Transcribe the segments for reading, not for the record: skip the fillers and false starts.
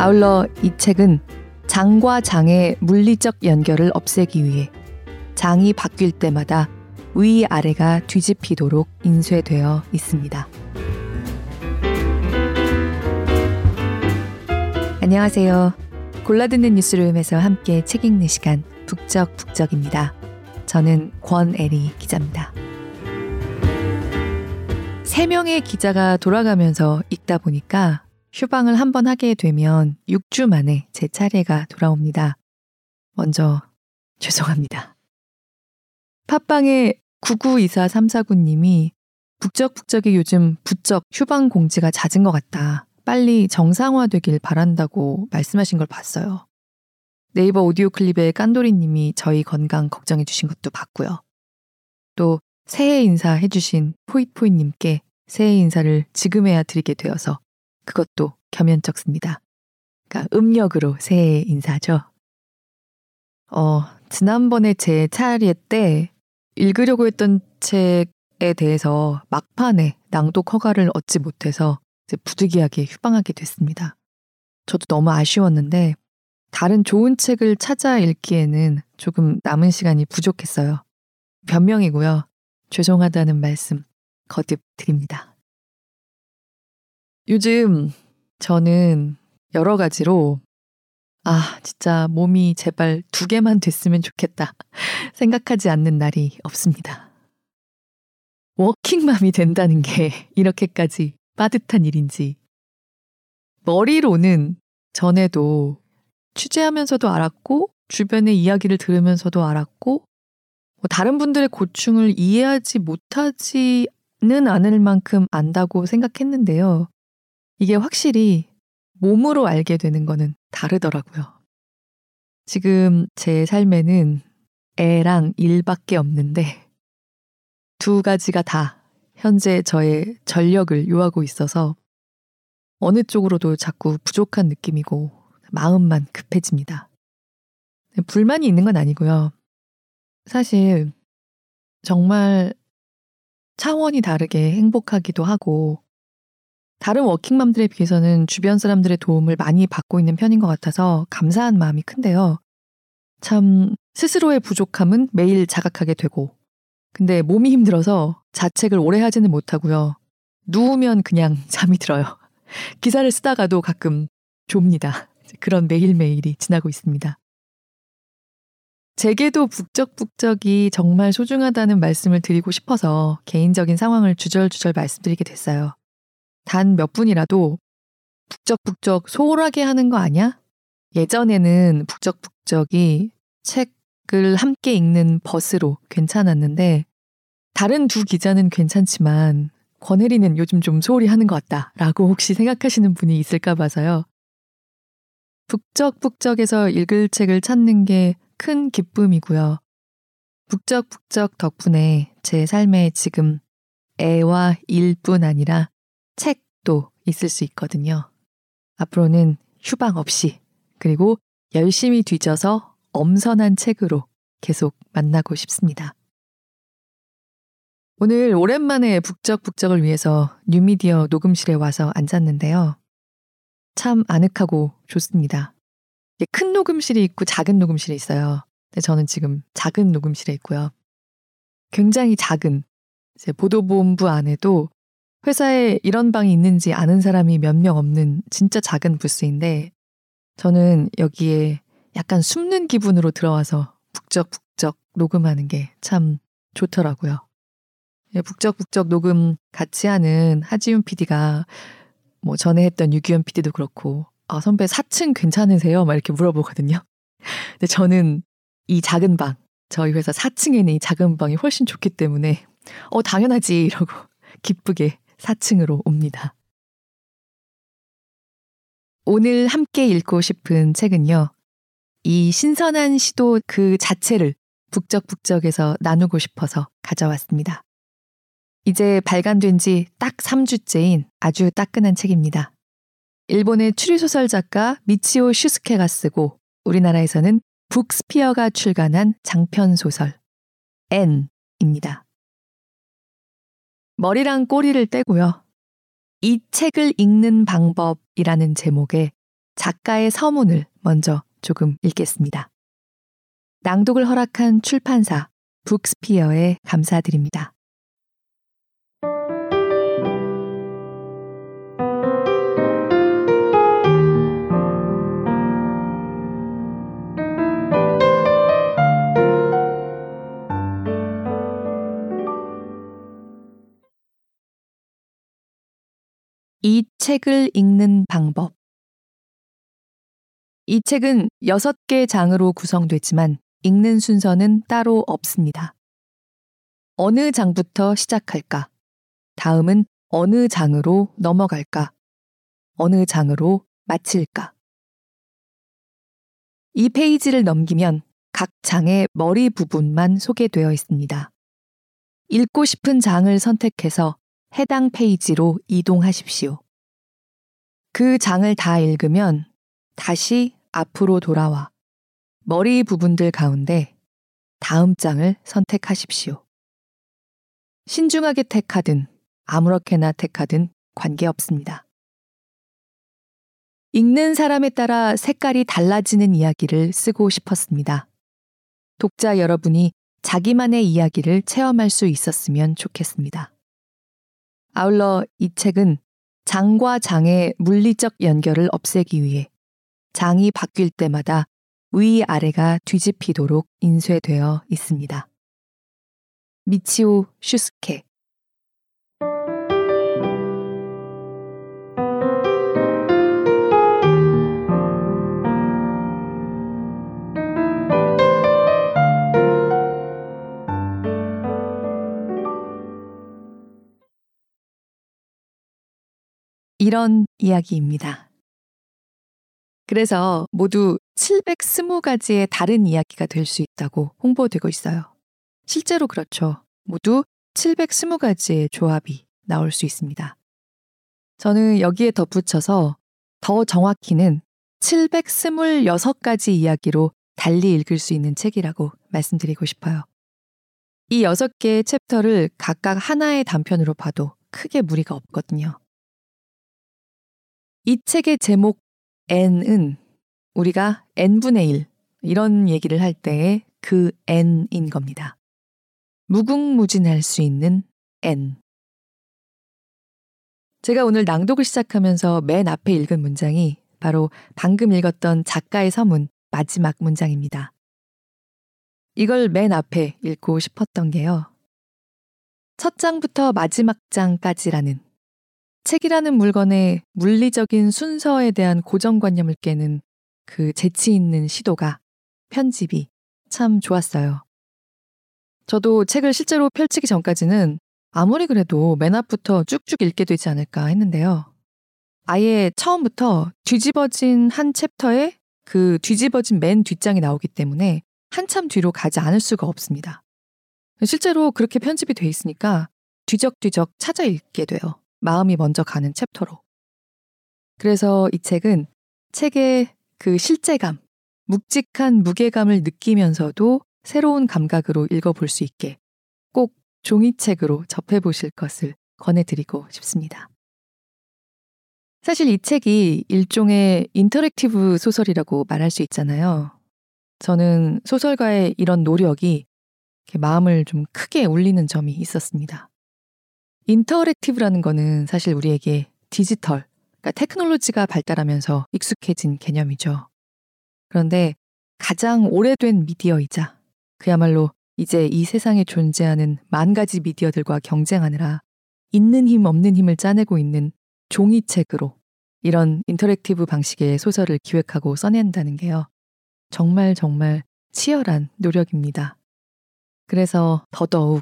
아울러 이 책은 장과 장의 물리적 연결을 없애기 위해 장이 바뀔 때마다 위아래가 뒤집히도록 인쇄되어 있습니다. 안녕하세요. 골라듣는 뉴스룸에서 함께 책 읽는 시간 북적북적입니다. 저는 권애리 기자입니다. 3명의 기자가 돌아가면서 읽다 보니까 휴방을 한번 하게 되면 6주 만에 제 차례가 돌아옵니다. 먼저 죄송합니다. 팟빵에 992434구님이 북적북적이 요즘 부쩍 휴방 공지가 잦은 것 같다. 빨리 정상화되길 바란다고 말씀하신 걸 봤어요. 네이버 오디오 클립에 깐돌이님이 저희 건강 걱정해 주신 것도 봤고요. 또 새해 인사 해주신 포잇포잇님께 새해 인사를 지금해야 드리게 되어서 그것도 겸연쩍습니다. 그러니까 음력으로 새해 인사죠. 지난번에 제 차례 때 읽으려고 했던 책에 대해서 막판에 낭독 허가를 얻지 못해서 부득이하게 휴방하게 됐습니다. 저도 너무 아쉬웠는데 다른 좋은 책을 찾아 읽기에는 조금 남은 시간이 부족했어요. 변명이고요. 죄송하다는 말씀 거듭 드립니다. 요즘 저는 여러 가지로 진짜 몸이 제발 2개만 됐으면 좋겠다 생각하지 않는 날이 없습니다. 워킹맘이 된다는 게 이렇게까지 빠듯한 일인지. 머리로는 전에도 취재하면서도 알았고 주변의 이야기를 들으면서도 알았고 다른 분들의 고충을 이해하지 못하지는 않을 만큼 안다고 생각했는데요. 이게 확실히 몸으로 알게 되는 거는 다르더라고요. 지금 제 삶에는 애랑 일밖에 없는데 2가지가 다 현재 저의 전력을 요하고 있어서 어느 쪽으로도 자꾸 부족한 느낌이고 마음만 급해집니다. 불만이 있는 건 아니고요. 사실 정말 차원이 다르게 행복하기도 하고 다른 워킹맘들에 비해서는 주변 사람들의 도움을 많이 받고 있는 편인 것 같아서 감사한 마음이 큰데요. 참 스스로의 부족함은 매일 자각하게 되고 근데 몸이 힘들어서 자책을 오래 하지는 못하고요. 누우면 그냥 잠이 들어요. 기사를 쓰다가도 가끔 좁니다. 그런 매일매일이 지나고 있습니다. 제게도 북적북적이 정말 소중하다는 말씀을 드리고 싶어서 개인적인 상황을 주절주절 말씀드리게 됐어요. 단 몇 분이라도 북적북적 소홀하게 하는 거 아니야? 예전에는 북적북적이 책을 함께 읽는 버스로 괜찮았는데 다른 2 기자는 괜찮지만 권혜리는 요즘 좀 소홀히 하는 것 같다라고 혹시 생각하시는 분이 있을까 봐서요. 북적북적에서 읽을 책을 찾는 게 큰 기쁨이고요. 북적북적 덕분에 제 삶에 지금 애와 일뿐 아니라 책도 있을 수 있거든요. 앞으로는 휴방 없이 그리고 열심히 뒤져서 엄선한 책으로 계속 만나고 싶습니다. 오늘 오랜만에 북적북적을 위해서 뉴미디어 녹음실에 와서 앉았는데요. 참 아늑하고 좋습니다. 큰 녹음실이 있고 작은 녹음실이 있어요. 근데 저는 지금 작은 녹음실에 있고요. 굉장히 작은 보도본부 안에도 회사에 이런 방이 있는지 아는 사람이 몇 명 없는 진짜 작은 부스인데 저는 여기에 약간 숨는 기분으로 들어와서 북적북적 녹음하는 게 참 좋더라고요. 북적북적 녹음 같이 하는 하지윤 PD가 뭐 전에 했던 유기현 PD도 그렇고 선배 사층 괜찮으세요? 막 이렇게 물어보거든요. 근데 저는 이 작은 방, 저희 회사 4층에 있는 이 작은 방이 훨씬 좋기 때문에 당연하지 이러고 기쁘게 4층으로 옵니다. 오늘 함께 읽고 싶은 책은요. 이 신선한 시도 그 자체를 북적북적에서 나누고 싶어서 가져왔습니다. 이제 발간된 지 딱 3주째인 아주 따끈한 책입니다. 일본의 추리소설 작가 미치오 슈스케가 쓰고 우리나라에서는 북스피어가 출간한 장편소설 N입니다. 머리랑 꼬리를 떼고요. 이 책을 읽는 방법이라는 제목의 작가의 서문을 먼저 조금 읽겠습니다. 낭독을 허락한 출판사 북스피어에 감사드립니다. 이 책을 읽는 방법. 이 책은 6개 장으로 구성되지만 읽는 순서는 따로 없습니다. 어느 장부터 시작할까? 다음은 어느 장으로 넘어갈까? 어느 장으로 마칠까? 이 페이지를 넘기면 각 장의 머리 부분만 소개되어 있습니다. 읽고 싶은 장을 선택해서 해당 페이지로 이동하십시오. 그 장을 다 읽으면 다시 앞으로 돌아와 머리 부분들 가운데 다음 장을 선택하십시오. 신중하게 택하든 아무렇게나 택하든 관계없습니다. 읽는 사람에 따라 색깔이 달라지는 이야기를 쓰고 싶었습니다. 독자 여러분이 자기만의 이야기를 체험할 수 있었으면 좋겠습니다. 아울러 이 책은 장과 장의 물리적 연결을 없애기 위해 장이 바뀔 때마다 위아래가 뒤집히도록 인쇄되어 있습니다. 미치오 슈스케. 이런 이야기입니다. 그래서 모두 720가지의 다른 이야기가 될 수 있다고 홍보되고 있어요. 실제로 그렇죠. 모두 720가지의 조합이 나올 수 있습니다. 저는 여기에 덧붙여서 더 정확히는 726가지 이야기로 달리 읽을 수 있는 책이라고 말씀드리고 싶어요. 이 6개의 챕터를 각각 하나의 단편으로 봐도 크게 무리가 없거든요. 이 책의 제목 N은 우리가 N분의 1 이런 얘기를 할 때의 그 N인 겁니다. 무궁무진할 수 있는 N. 제가 오늘 낭독을 시작하면서 맨 앞에 읽은 문장이 바로 방금 읽었던 작가의 서문 마지막 문장입니다. 이걸 맨 앞에 읽고 싶었던 게요. 첫 장부터 마지막 장까지라는 책이라는 물건의 물리적인 순서에 대한 고정관념을 깨는 그 재치 있는 시도가, 편집이 참 좋았어요. 저도 책을 실제로 펼치기 전까지는 아무리 그래도 맨 앞부터 쭉쭉 읽게 되지 않을까 했는데요. 아예 처음부터 뒤집어진 한 챕터에 그 뒤집어진 맨 뒷장이 나오기 때문에 한참 뒤로 가지 않을 수가 없습니다. 실제로 그렇게 편집이 돼 있으니까 뒤적뒤적 찾아 읽게 돼요. 마음이 먼저 가는 챕터로. 그래서 이 책은 책의 그 실제감, 묵직한 무게감을 느끼면서도 새로운 감각으로 읽어볼 수 있게 꼭 종이책으로 접해보실 것을 권해드리고 싶습니다. 사실 이 책이 일종의 인터랙티브 소설이라고 말할 수 있잖아요. 저는 소설가의 이런 노력이 마음을 좀 크게 울리는 점이 있었습니다. 인터랙티브라는 거는 사실 우리에게 디지털, 그러니까 테크놀로지가 발달하면서 익숙해진 개념이죠. 그런데 가장 오래된 미디어이자 그야말로 이제 이 세상에 존재하는 10,000가지 미디어들과 경쟁하느라 있는 힘 없는 힘을 짜내고 있는 종이책으로 이런 인터랙티브 방식의 소설을 기획하고 써낸다는 게요. 정말 정말 치열한 노력입니다. 그래서 더더욱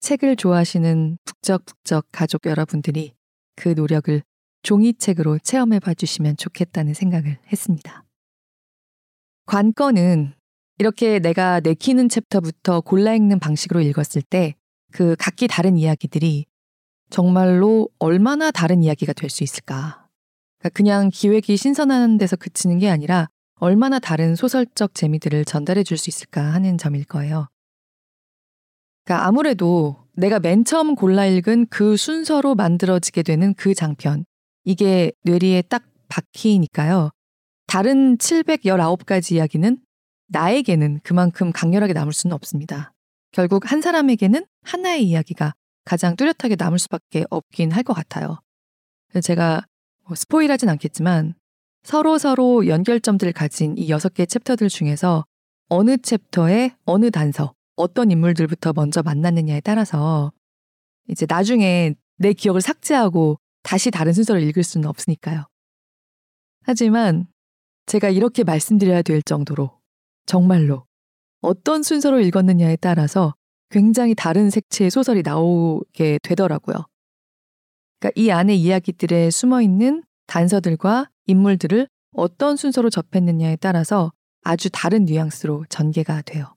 책을 좋아하시는 북적북적 가족 여러분들이 그 노력을 종이책으로 체험해 봐주시면 좋겠다는 생각을 했습니다. 관건은 이렇게 내가 내키는 챕터부터 골라 읽는 방식으로 읽었을 때 그 각기 다른 이야기들이 정말로 얼마나 다른 이야기가 될 수 있을까. 그냥 기획이 신선한 데서 그치는 게 아니라 얼마나 다른 소설적 재미들을 전달해 줄 수 있을까 하는 점일 거예요. 그러니까 아무래도 내가 맨 처음 골라 읽은 그 순서로 만들어지게 되는 그 장편, 이게 뇌리에 딱 박히니까요. 다른 719가지 이야기는 나에게는 그만큼 강렬하게 남을 수는 없습니다. 결국 한 사람에게는 하나의 이야기가 가장 뚜렷하게 남을 수밖에 없긴 할 것 같아요. 제가 스포일하진 않겠지만 서로 연결점들을 가진 이 6개의 챕터들 중에서 어느 챕터에 어느 단서, 어떤 인물들부터 먼저 만났느냐에 따라서 이제 나중에 내 기억을 삭제하고 다시 다른 순서를 읽을 수는 없으니까요. 하지만 제가 이렇게 말씀드려야 될 정도로 정말로 어떤 순서로 읽었느냐에 따라서 굉장히 다른 색채의 소설이 나오게 되더라고요. 그러니까 이 안의 이야기들에 숨어있는 단서들과 인물들을 어떤 순서로 접했느냐에 따라서 아주 다른 뉘앙스로 전개가 돼요.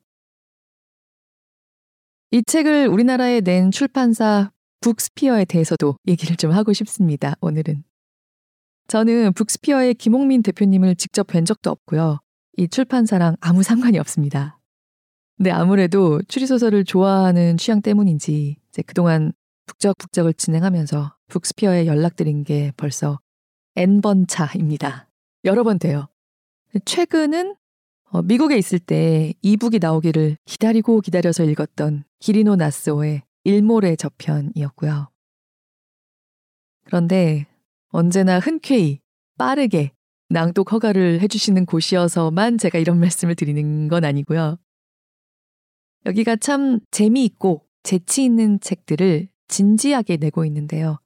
이 책을 우리나라에 낸 출판사 북스피어에 대해서도 얘기를 좀 하고 싶습니다. 오늘은. 저는 북스피어의 김홍민 대표님을 직접 뵌 적도 없고요. 이 출판사랑 아무 상관이 없습니다. 근데 아무래도 추리소설을 좋아하는 취향 때문인지 이제 그동안 북적북적을 진행하면서 북스피어에 연락드린 게 벌써 N번 차입니다. 여러 번 돼요. 최근은 미국에 있을 때 이북이 나오기를 기다리고 기다려서 읽었던 기리노 나스오의 일몰의 저편이었고요. 그런데 언제나 흔쾌히 빠르게 낭독 허가를 해주시는 곳이어서만 제가 이런 말씀을 드리는 건 아니고요. 여기가 참 재미있고 재치 있는 책들을 진지하게 내고 있는데요.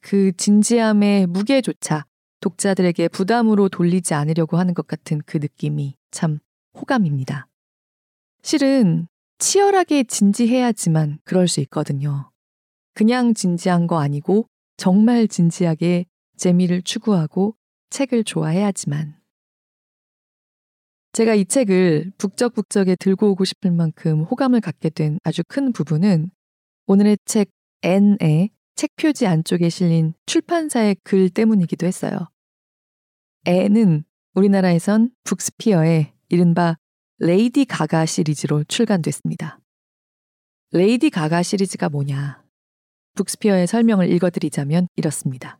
그 진지함의 무게조차 독자들에게 부담으로 돌리지 않으려고 하는 것 같은 그 느낌이 참 호감입니다. 실은 치열하게 진지해야지만 그럴 수 있거든요. 그냥 진지한 거 아니고 정말 진지하게 재미를 추구하고 책을 좋아해야지만. 제가 이 책을 북적북적에 들고 오고 싶을 만큼 호감을 갖게 된 아주 큰 부분은 오늘의 책 N의 책 표지 안쪽에 실린 출판사의 글 때문이기도 했어요. N은 우리나라에선 북스피어의 이른바 레이디 가가 시리즈로 출간됐습니다. 레이디 가가 시리즈가 뭐냐? 북스피어의 설명을 읽어드리자면 이렇습니다.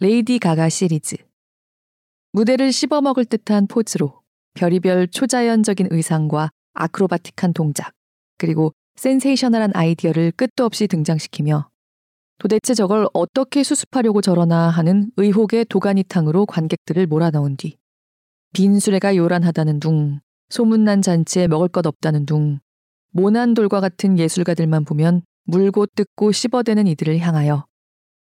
레이디 가가 시리즈. 무대를 씹어먹을 듯한 포즈로 별의별 초자연적인 의상과 아크로바틱한 동작, 그리고 센세이셔널한 아이디어를 끝도 없이 등장시키며 도대체 저걸 어떻게 수습하려고 저러나 하는 의혹의 도가니탕으로 관객들을 몰아넣은 뒤 빈수레가 요란하다는 둥, 소문난 잔치에 먹을 것 없다는 둥, 모난 돌과 같은 예술가들만 보면 물고 뜯고 씹어대는 이들을 향하여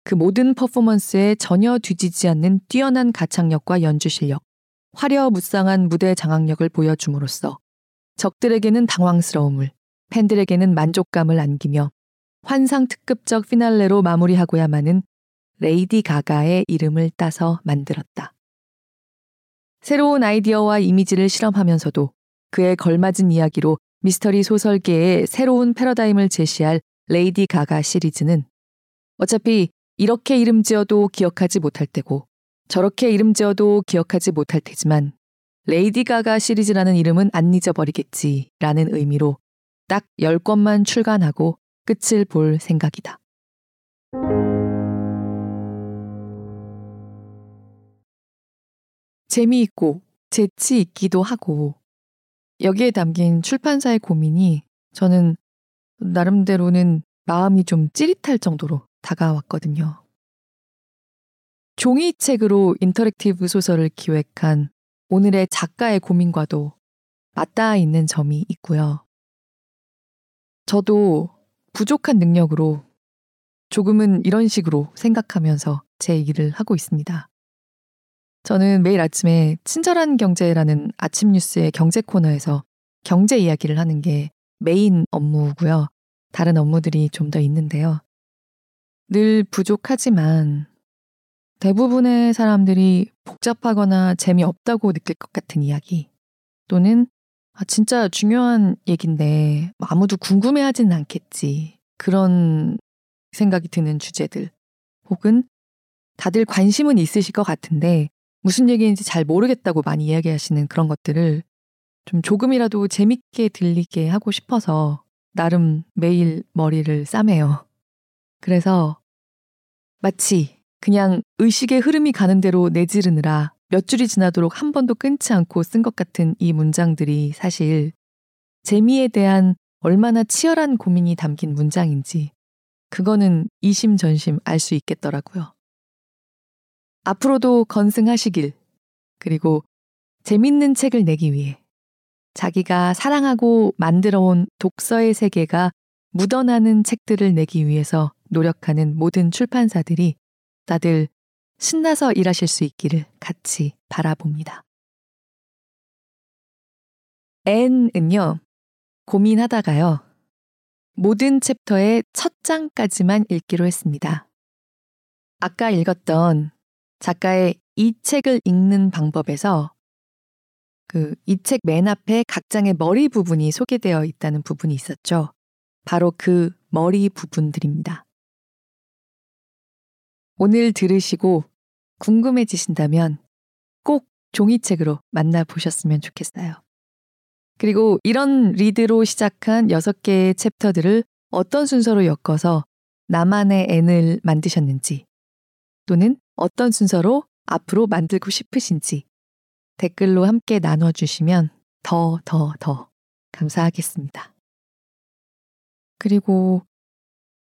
그 모든 퍼포먼스에 전혀 뒤지지 않는 뛰어난 가창력과 연주 실력, 화려무쌍한 무대 장악력을 보여줌으로써 적들에게는 당황스러움을, 팬들에게는 만족감을 안기며 환상특급적 피날레로 마무리하고야만은 레이디 가가의 이름을 따서 만들었다. 새로운 아이디어와 이미지를 실험하면서도 그에 걸맞은 이야기로 미스터리 소설계의 새로운 패러다임을 제시할 레이디 가가 시리즈는 어차피 이렇게 이름 지어도 기억하지 못할 테고 저렇게 이름 지어도 기억하지 못할 테지만 레이디 가가 시리즈라는 이름은 안 잊어버리겠지라는 의미로 딱 10권만 출간하고 끝을 볼 생각이다. 재미있고 재치 있기도 하고 여기에 담긴 출판사의 고민이 저는 나름대로는 마음이 좀 찌릿할 정도로 다가왔거든요. 종이책으로 인터랙티브 소설을 기획한 오늘의 작가의 고민과도 맞닿아 있는 점이 있고요. 저도 부족한 능력으로 조금은 이런 식으로 생각하면서 제 일을 하고 있습니다. 저는 매일 아침에 친절한 경제라는 아침 뉴스의 경제 코너에서 경제 이야기를 하는 게 메인 업무고요. 다른 업무들이 좀 더 있는데요. 늘 부족하지만 대부분의 사람들이 복잡하거나 재미없다고 느낄 것 같은 이야기 또는 진짜 중요한 얘긴데 아무도 궁금해하진 않겠지 그런 생각이 드는 주제들 혹은 다들 관심은 있으실 것 같은데 무슨 얘기인지 잘 모르겠다고 많이 이야기하시는 그런 것들을 좀 조금이라도 재밌게 들리게 하고 싶어서 나름 매일 머리를 싸매요. 그래서 마치 그냥 의식의 흐름이 가는 대로 내지르느라 몇 줄이 지나도록 한 번도 끊지 않고 쓴 것 같은 이 문장들이 사실 재미에 대한 얼마나 치열한 고민이 담긴 문장인지 그거는 이심전심 알 수 있겠더라고요. 앞으로도 건승하시길, 그리고 재밌는 책을 내기 위해 자기가 사랑하고 만들어온 독서의 세계가 묻어나는 책들을 내기 위해서 노력하는 모든 출판사들이 다들 신나서 일하실 수 있기를 같이 바라봅니다. N은요, 고민하다가요, 모든 챕터의 첫 장까지만 읽기로 했습니다. 아까 읽었던 작가의 이 책을 읽는 방법에서 이 책 맨 앞에 각 장의 머리 부분이 소개되어 있다는 부분이 있었죠. 바로 그 머리 부분들입니다. 오늘 들으시고 궁금해지신다면 꼭 종이책으로 만나보셨으면 좋겠어요. 그리고 이런 리드로 시작한 6개의 챕터들을 어떤 순서로 엮어서 나만의 N을 만드셨는지 또는 어떤 순서로 앞으로 만들고 싶으신지 댓글로 함께 나눠주시면 더 감사하겠습니다. 그리고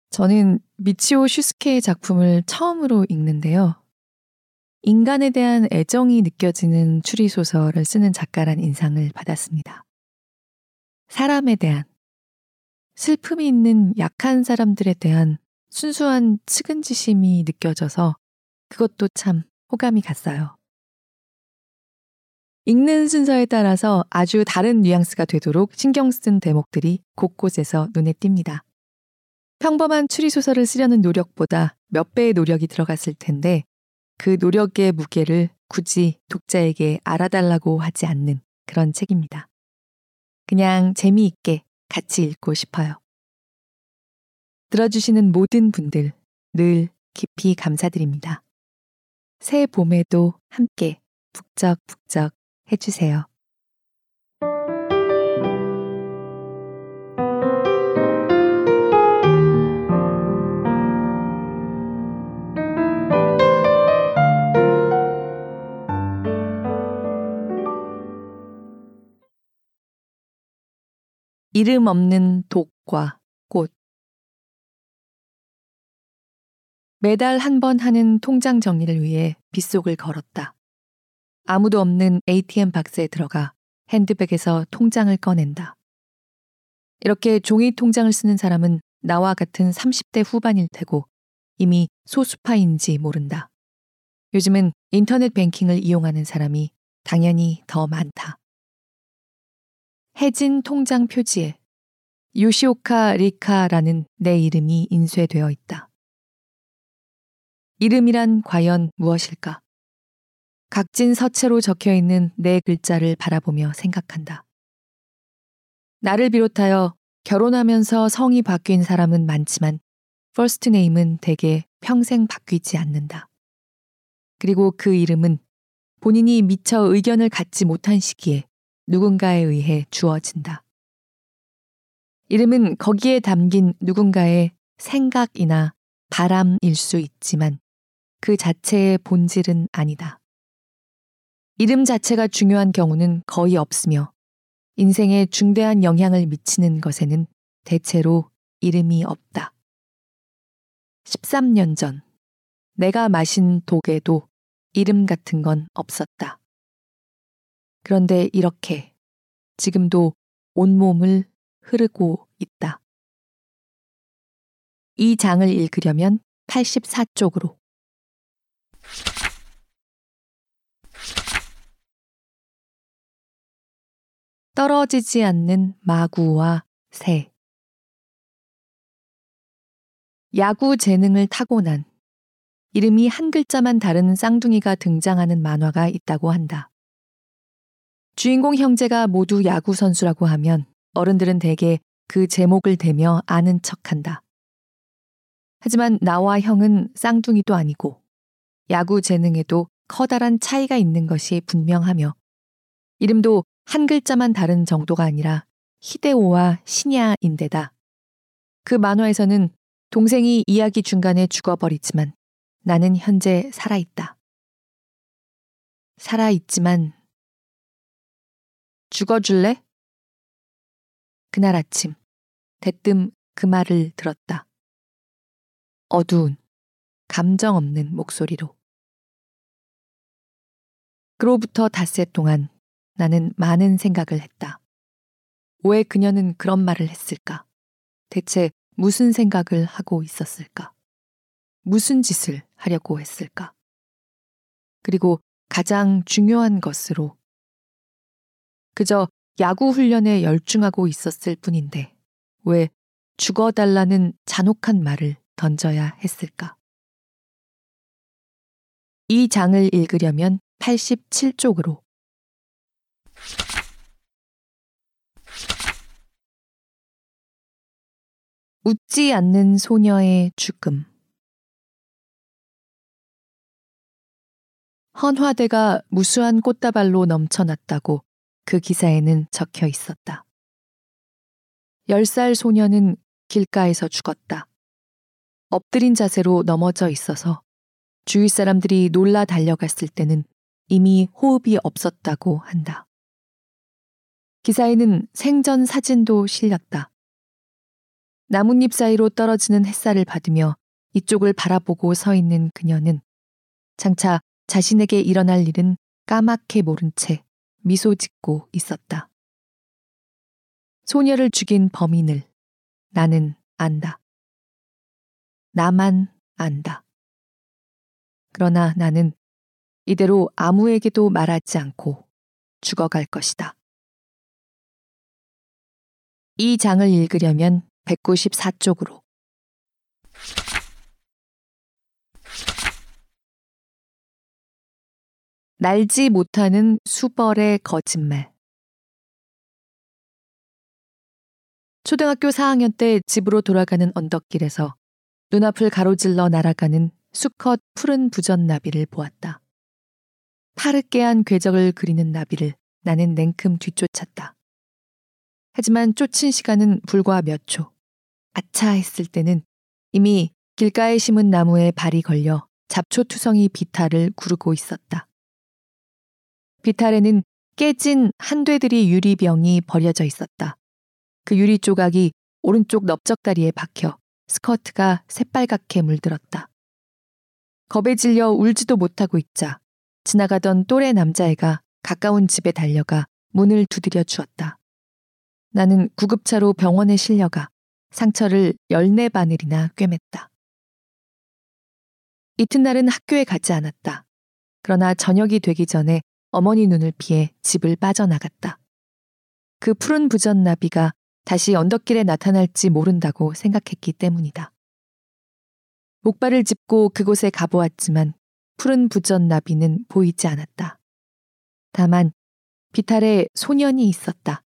저는 미치오 슈스케의 작품을 처음으로 읽는데요. 인간에 대한 애정이 느껴지는 추리소설을 쓰는 작가란 인상을 받았습니다. 사람에 대한, 슬픔이 있는 약한 사람들에 대한 순수한 측은지심이 느껴져서 그것도 참 호감이 갔어요. 읽는 순서에 따라서 아주 다른 뉘앙스가 되도록 신경 쓴 대목들이 곳곳에서 눈에 띕니다. 평범한 추리소설을 쓰려는 노력보다 몇 배의 노력이 들어갔을 텐데 그 노력의 무게를 굳이 독자에게 알아달라고 하지 않는 그런 책입니다. 그냥 재미있게 같이 읽고 싶어요. 들어주시는 모든 분들 늘 깊이 감사드립니다. 새 봄에도 함께 북적북적 해주세요. 이름 없는 독과 꽃. 매달 한 번 하는 통장 정리를 위해 빗속을 걸었다. 아무도 없는 ATM 박스에 들어가 핸드백에서 통장을 꺼낸다. 이렇게 종이 통장을 쓰는 사람은 나와 같은 30대 후반일 테고 이미 소수파인지 모른다. 요즘은 인터넷 뱅킹을 이용하는 사람이 당연히 더 많다. 해진 통장 표지에 요시오카 리카라는 내 이름이 인쇄되어 있다. 이름이란 과연 무엇일까? 각진 서체로 적혀있는 내 글자를 바라보며 생각한다. 나를 비롯하여 결혼하면서 성이 바뀐 사람은 많지만 퍼스트네임은 대개 평생 바뀌지 않는다. 그리고 그 이름은 본인이 미처 의견을 갖지 못한 시기에 누군가에 의해 주어진다. 이름은 거기에 담긴 누군가의 생각이나 바람일 수 있지만 그 자체의 본질은 아니다. 이름 자체가 중요한 경우는 거의 없으며 인생에 중대한 영향을 미치는 것에는 대체로 이름이 없다. 13년 전 내가 마신 독에도 이름 같은 건 없었다. 그런데 이렇게 지금도 온몸을 흐르고 있다. 이 장을 읽으려면 84쪽으로. 떨어지지 않는 마구와 새. 야구 재능을 타고난, 이름이 한 글자만 다른 쌍둥이가 등장하는 만화가 있다고 한다. 주인공 형제가 모두 야구 선수라고 하면 어른들은 대개 그 제목을 대며 아는 척한다. 하지만 나와 형은 쌍둥이도 아니고 야구 재능에도 커다란 차이가 있는 것이 분명하며 이름도 한 글자만 다른 정도가 아니라 히데오와 시냐인데다 그 만화에서는 동생이 이야기 중간에 죽어버리지만 나는 현재 살아있다. 살아있지만 죽어줄래? 그날 아침 대뜸 그 말을 들었다. 어두운, 감정 없는 목소리로. 그로부터 닷새 동안 나는 많은 생각을 했다. 왜 그녀는 그런 말을 했을까? 대체 무슨 생각을 하고 있었을까? 무슨 짓을 하려고 했을까? 그리고 가장 중요한 것으로 그저 야구 훈련에 열중하고 있었을 뿐인데 왜 죽어달라는 잔혹한 말을 던져야 했을까? 이 장을 읽으려면 87쪽으로 웃지 않는 소녀의 죽음. 헌화대가 무수한 꽃다발로 넘쳐났다고 그 기사에는 적혀 있었다. 10살 소녀는 길가에서 죽었다. 엎드린 자세로 넘어져 있어서 주위 사람들이 놀라 달려갔을 때는 이미 호흡이 없었다고 한다. 기사에는 생전 사진도 실렸다. 나뭇잎 사이로 떨어지는 햇살을 받으며 이쪽을 바라보고 서 있는 그녀는 장차 자신에게 일어날 일은 까맣게 모른 채 미소 짓고 있었다. 소녀를 죽인 범인을 나는 안다. 나만 안다. 그러나 나는 이대로 아무에게도 말하지 않고 죽어갈 것이다. 이 장을 읽으려면 194쪽으로. 날지 못하는 수벌의 거짓말. 초등학교 4학년 때 집으로 돌아가는 언덕길에서 눈앞을 가로질러 날아가는 수컷 푸른 부전나비를 보았다. 파릇게한 궤적을 그리는 나비를 나는 냉큼 뒤쫓았다. 하지만 쫓은 시간은 불과 몇 초. 아차 했을 때는 이미 길가에 심은 나무에 발이 걸려 잡초투성이 비탈을 구르고 있었다. 비탈에는 깨진 한대들이 유리병이 버려져 있었다. 그 유리 조각이 오른쪽 넓적다리에 박혀 스커트가 새빨갛게 물들었다. 겁에 질려 울지도 못하고 있자 지나가던 또래 남자애가 가까운 집에 달려가 문을 두드려 주었다. 나는 구급차로 병원에 실려가 상처를 14바늘이나 꿰맸다. 이튿날은 학교에 가지 않았다. 그러나 저녁이 되기 전에 어머니 눈을 피해 집을 빠져나갔다. 그 푸른 부전나비가 다시 언덕길에 나타날지 모른다고 생각했기 때문이다. 목발을 짚고 그곳에 가보았지만 푸른 부전나비는 보이지 않았다. 다만 비탈에 소년이 있었다.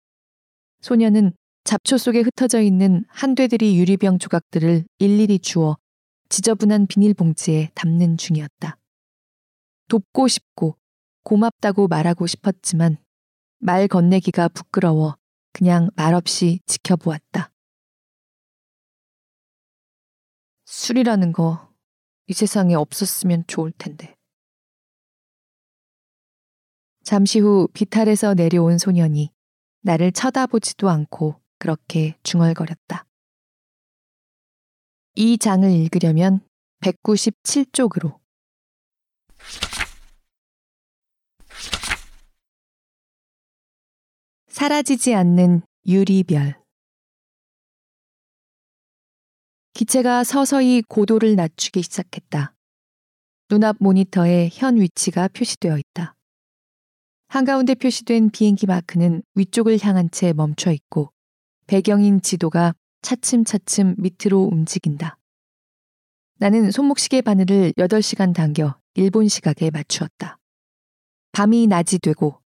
소년은 잡초 속에 흩어져 있는 한대들이 유리병 조각들을 일일이 주워 지저분한 비닐봉지에 담는 중이었다. 돕고 싶고 고맙다고 말하고 싶었지만 말 건네기가 부끄러워 그냥 말없이 지켜보았다. 술이라는 거 이 세상에 없었으면 좋을 텐데. 잠시 후 비탈에서 내려온 소년이 나를 쳐다보지도 않고 그렇게 중얼거렸다. 이 장을 읽으려면 197쪽으로. 사라지지 않는 유리별. 기체가 서서히 고도를 낮추기 시작했다. 눈앞 모니터에 현 위치가 표시되어 있다. 한가운데 표시된 비행기 마크는 위쪽을 향한 채 멈춰 있고 배경인 지도가 차츰차츰 밑으로 움직인다. 나는 손목시계 바늘을 8시간 당겨 일본 시각에 맞추었다. 밤이 낮이 되고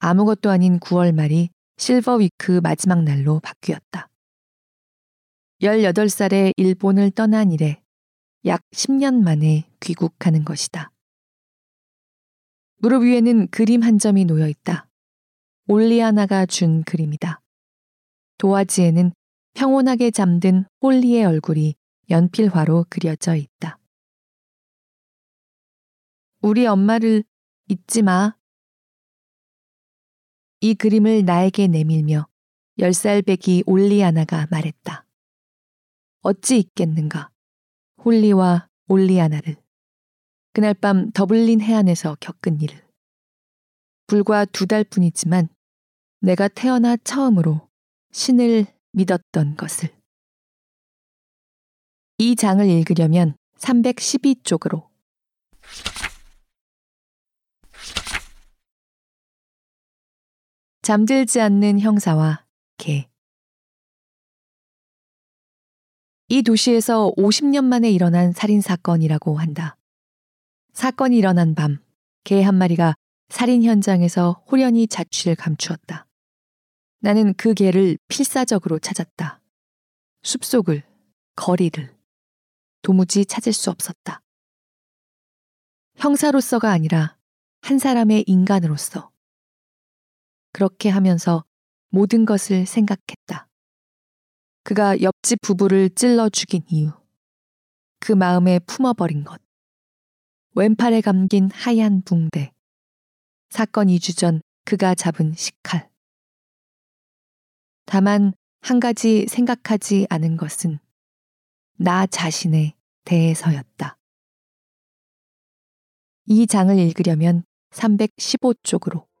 아무것도 아닌 9월 말이 실버 위크 마지막 날로 바뀌었다. 18살에 일본을 떠난 이래 약 10년 만에 귀국하는 것이다. 무릎 위에는 그림 한 점이 놓여 있다. 올리아나가 준 그림이다. 도화지에는 평온하게 잠든 홀리의 얼굴이 연필화로 그려져 있다. 우리 엄마를 잊지 마. 이 그림을 나에게 내밀며 10살배기 올리아나가 말했다. 어찌 잊겠는가. 홀리와 올리아나를. 그날 밤 더블린 해안에서 겪은 일을. 불과 2달뿐이지만 내가 태어나 처음으로 신을 믿었던 것을. 이 장을 읽으려면 312쪽으로. 잠들지 않는 형사와 개. 이 도시에서 50년 만에 일어난 살인사건이라고 한다. 사건이 일어난 밤, 개 한 마리가 살인 현장에서 호련히 자취를 감추었다. 나는 그 개를 필사적으로 찾았다. 숲속을, 거리를. 도무지 찾을 수 없었다. 형사로서가 아니라 한 사람의 인간으로서. 그렇게 하면서 모든 것을 생각했다. 그가 옆집 부부를 찔러 죽인 이유. 그 마음에 품어버린 것. 왼팔에 감긴 하얀 붕대. 사건 2주 전 그가 잡은 식칼. 다만 한 가지 생각하지 않은 것은 나 자신에 대해서였다. 이 장을 읽으려면 315쪽으로.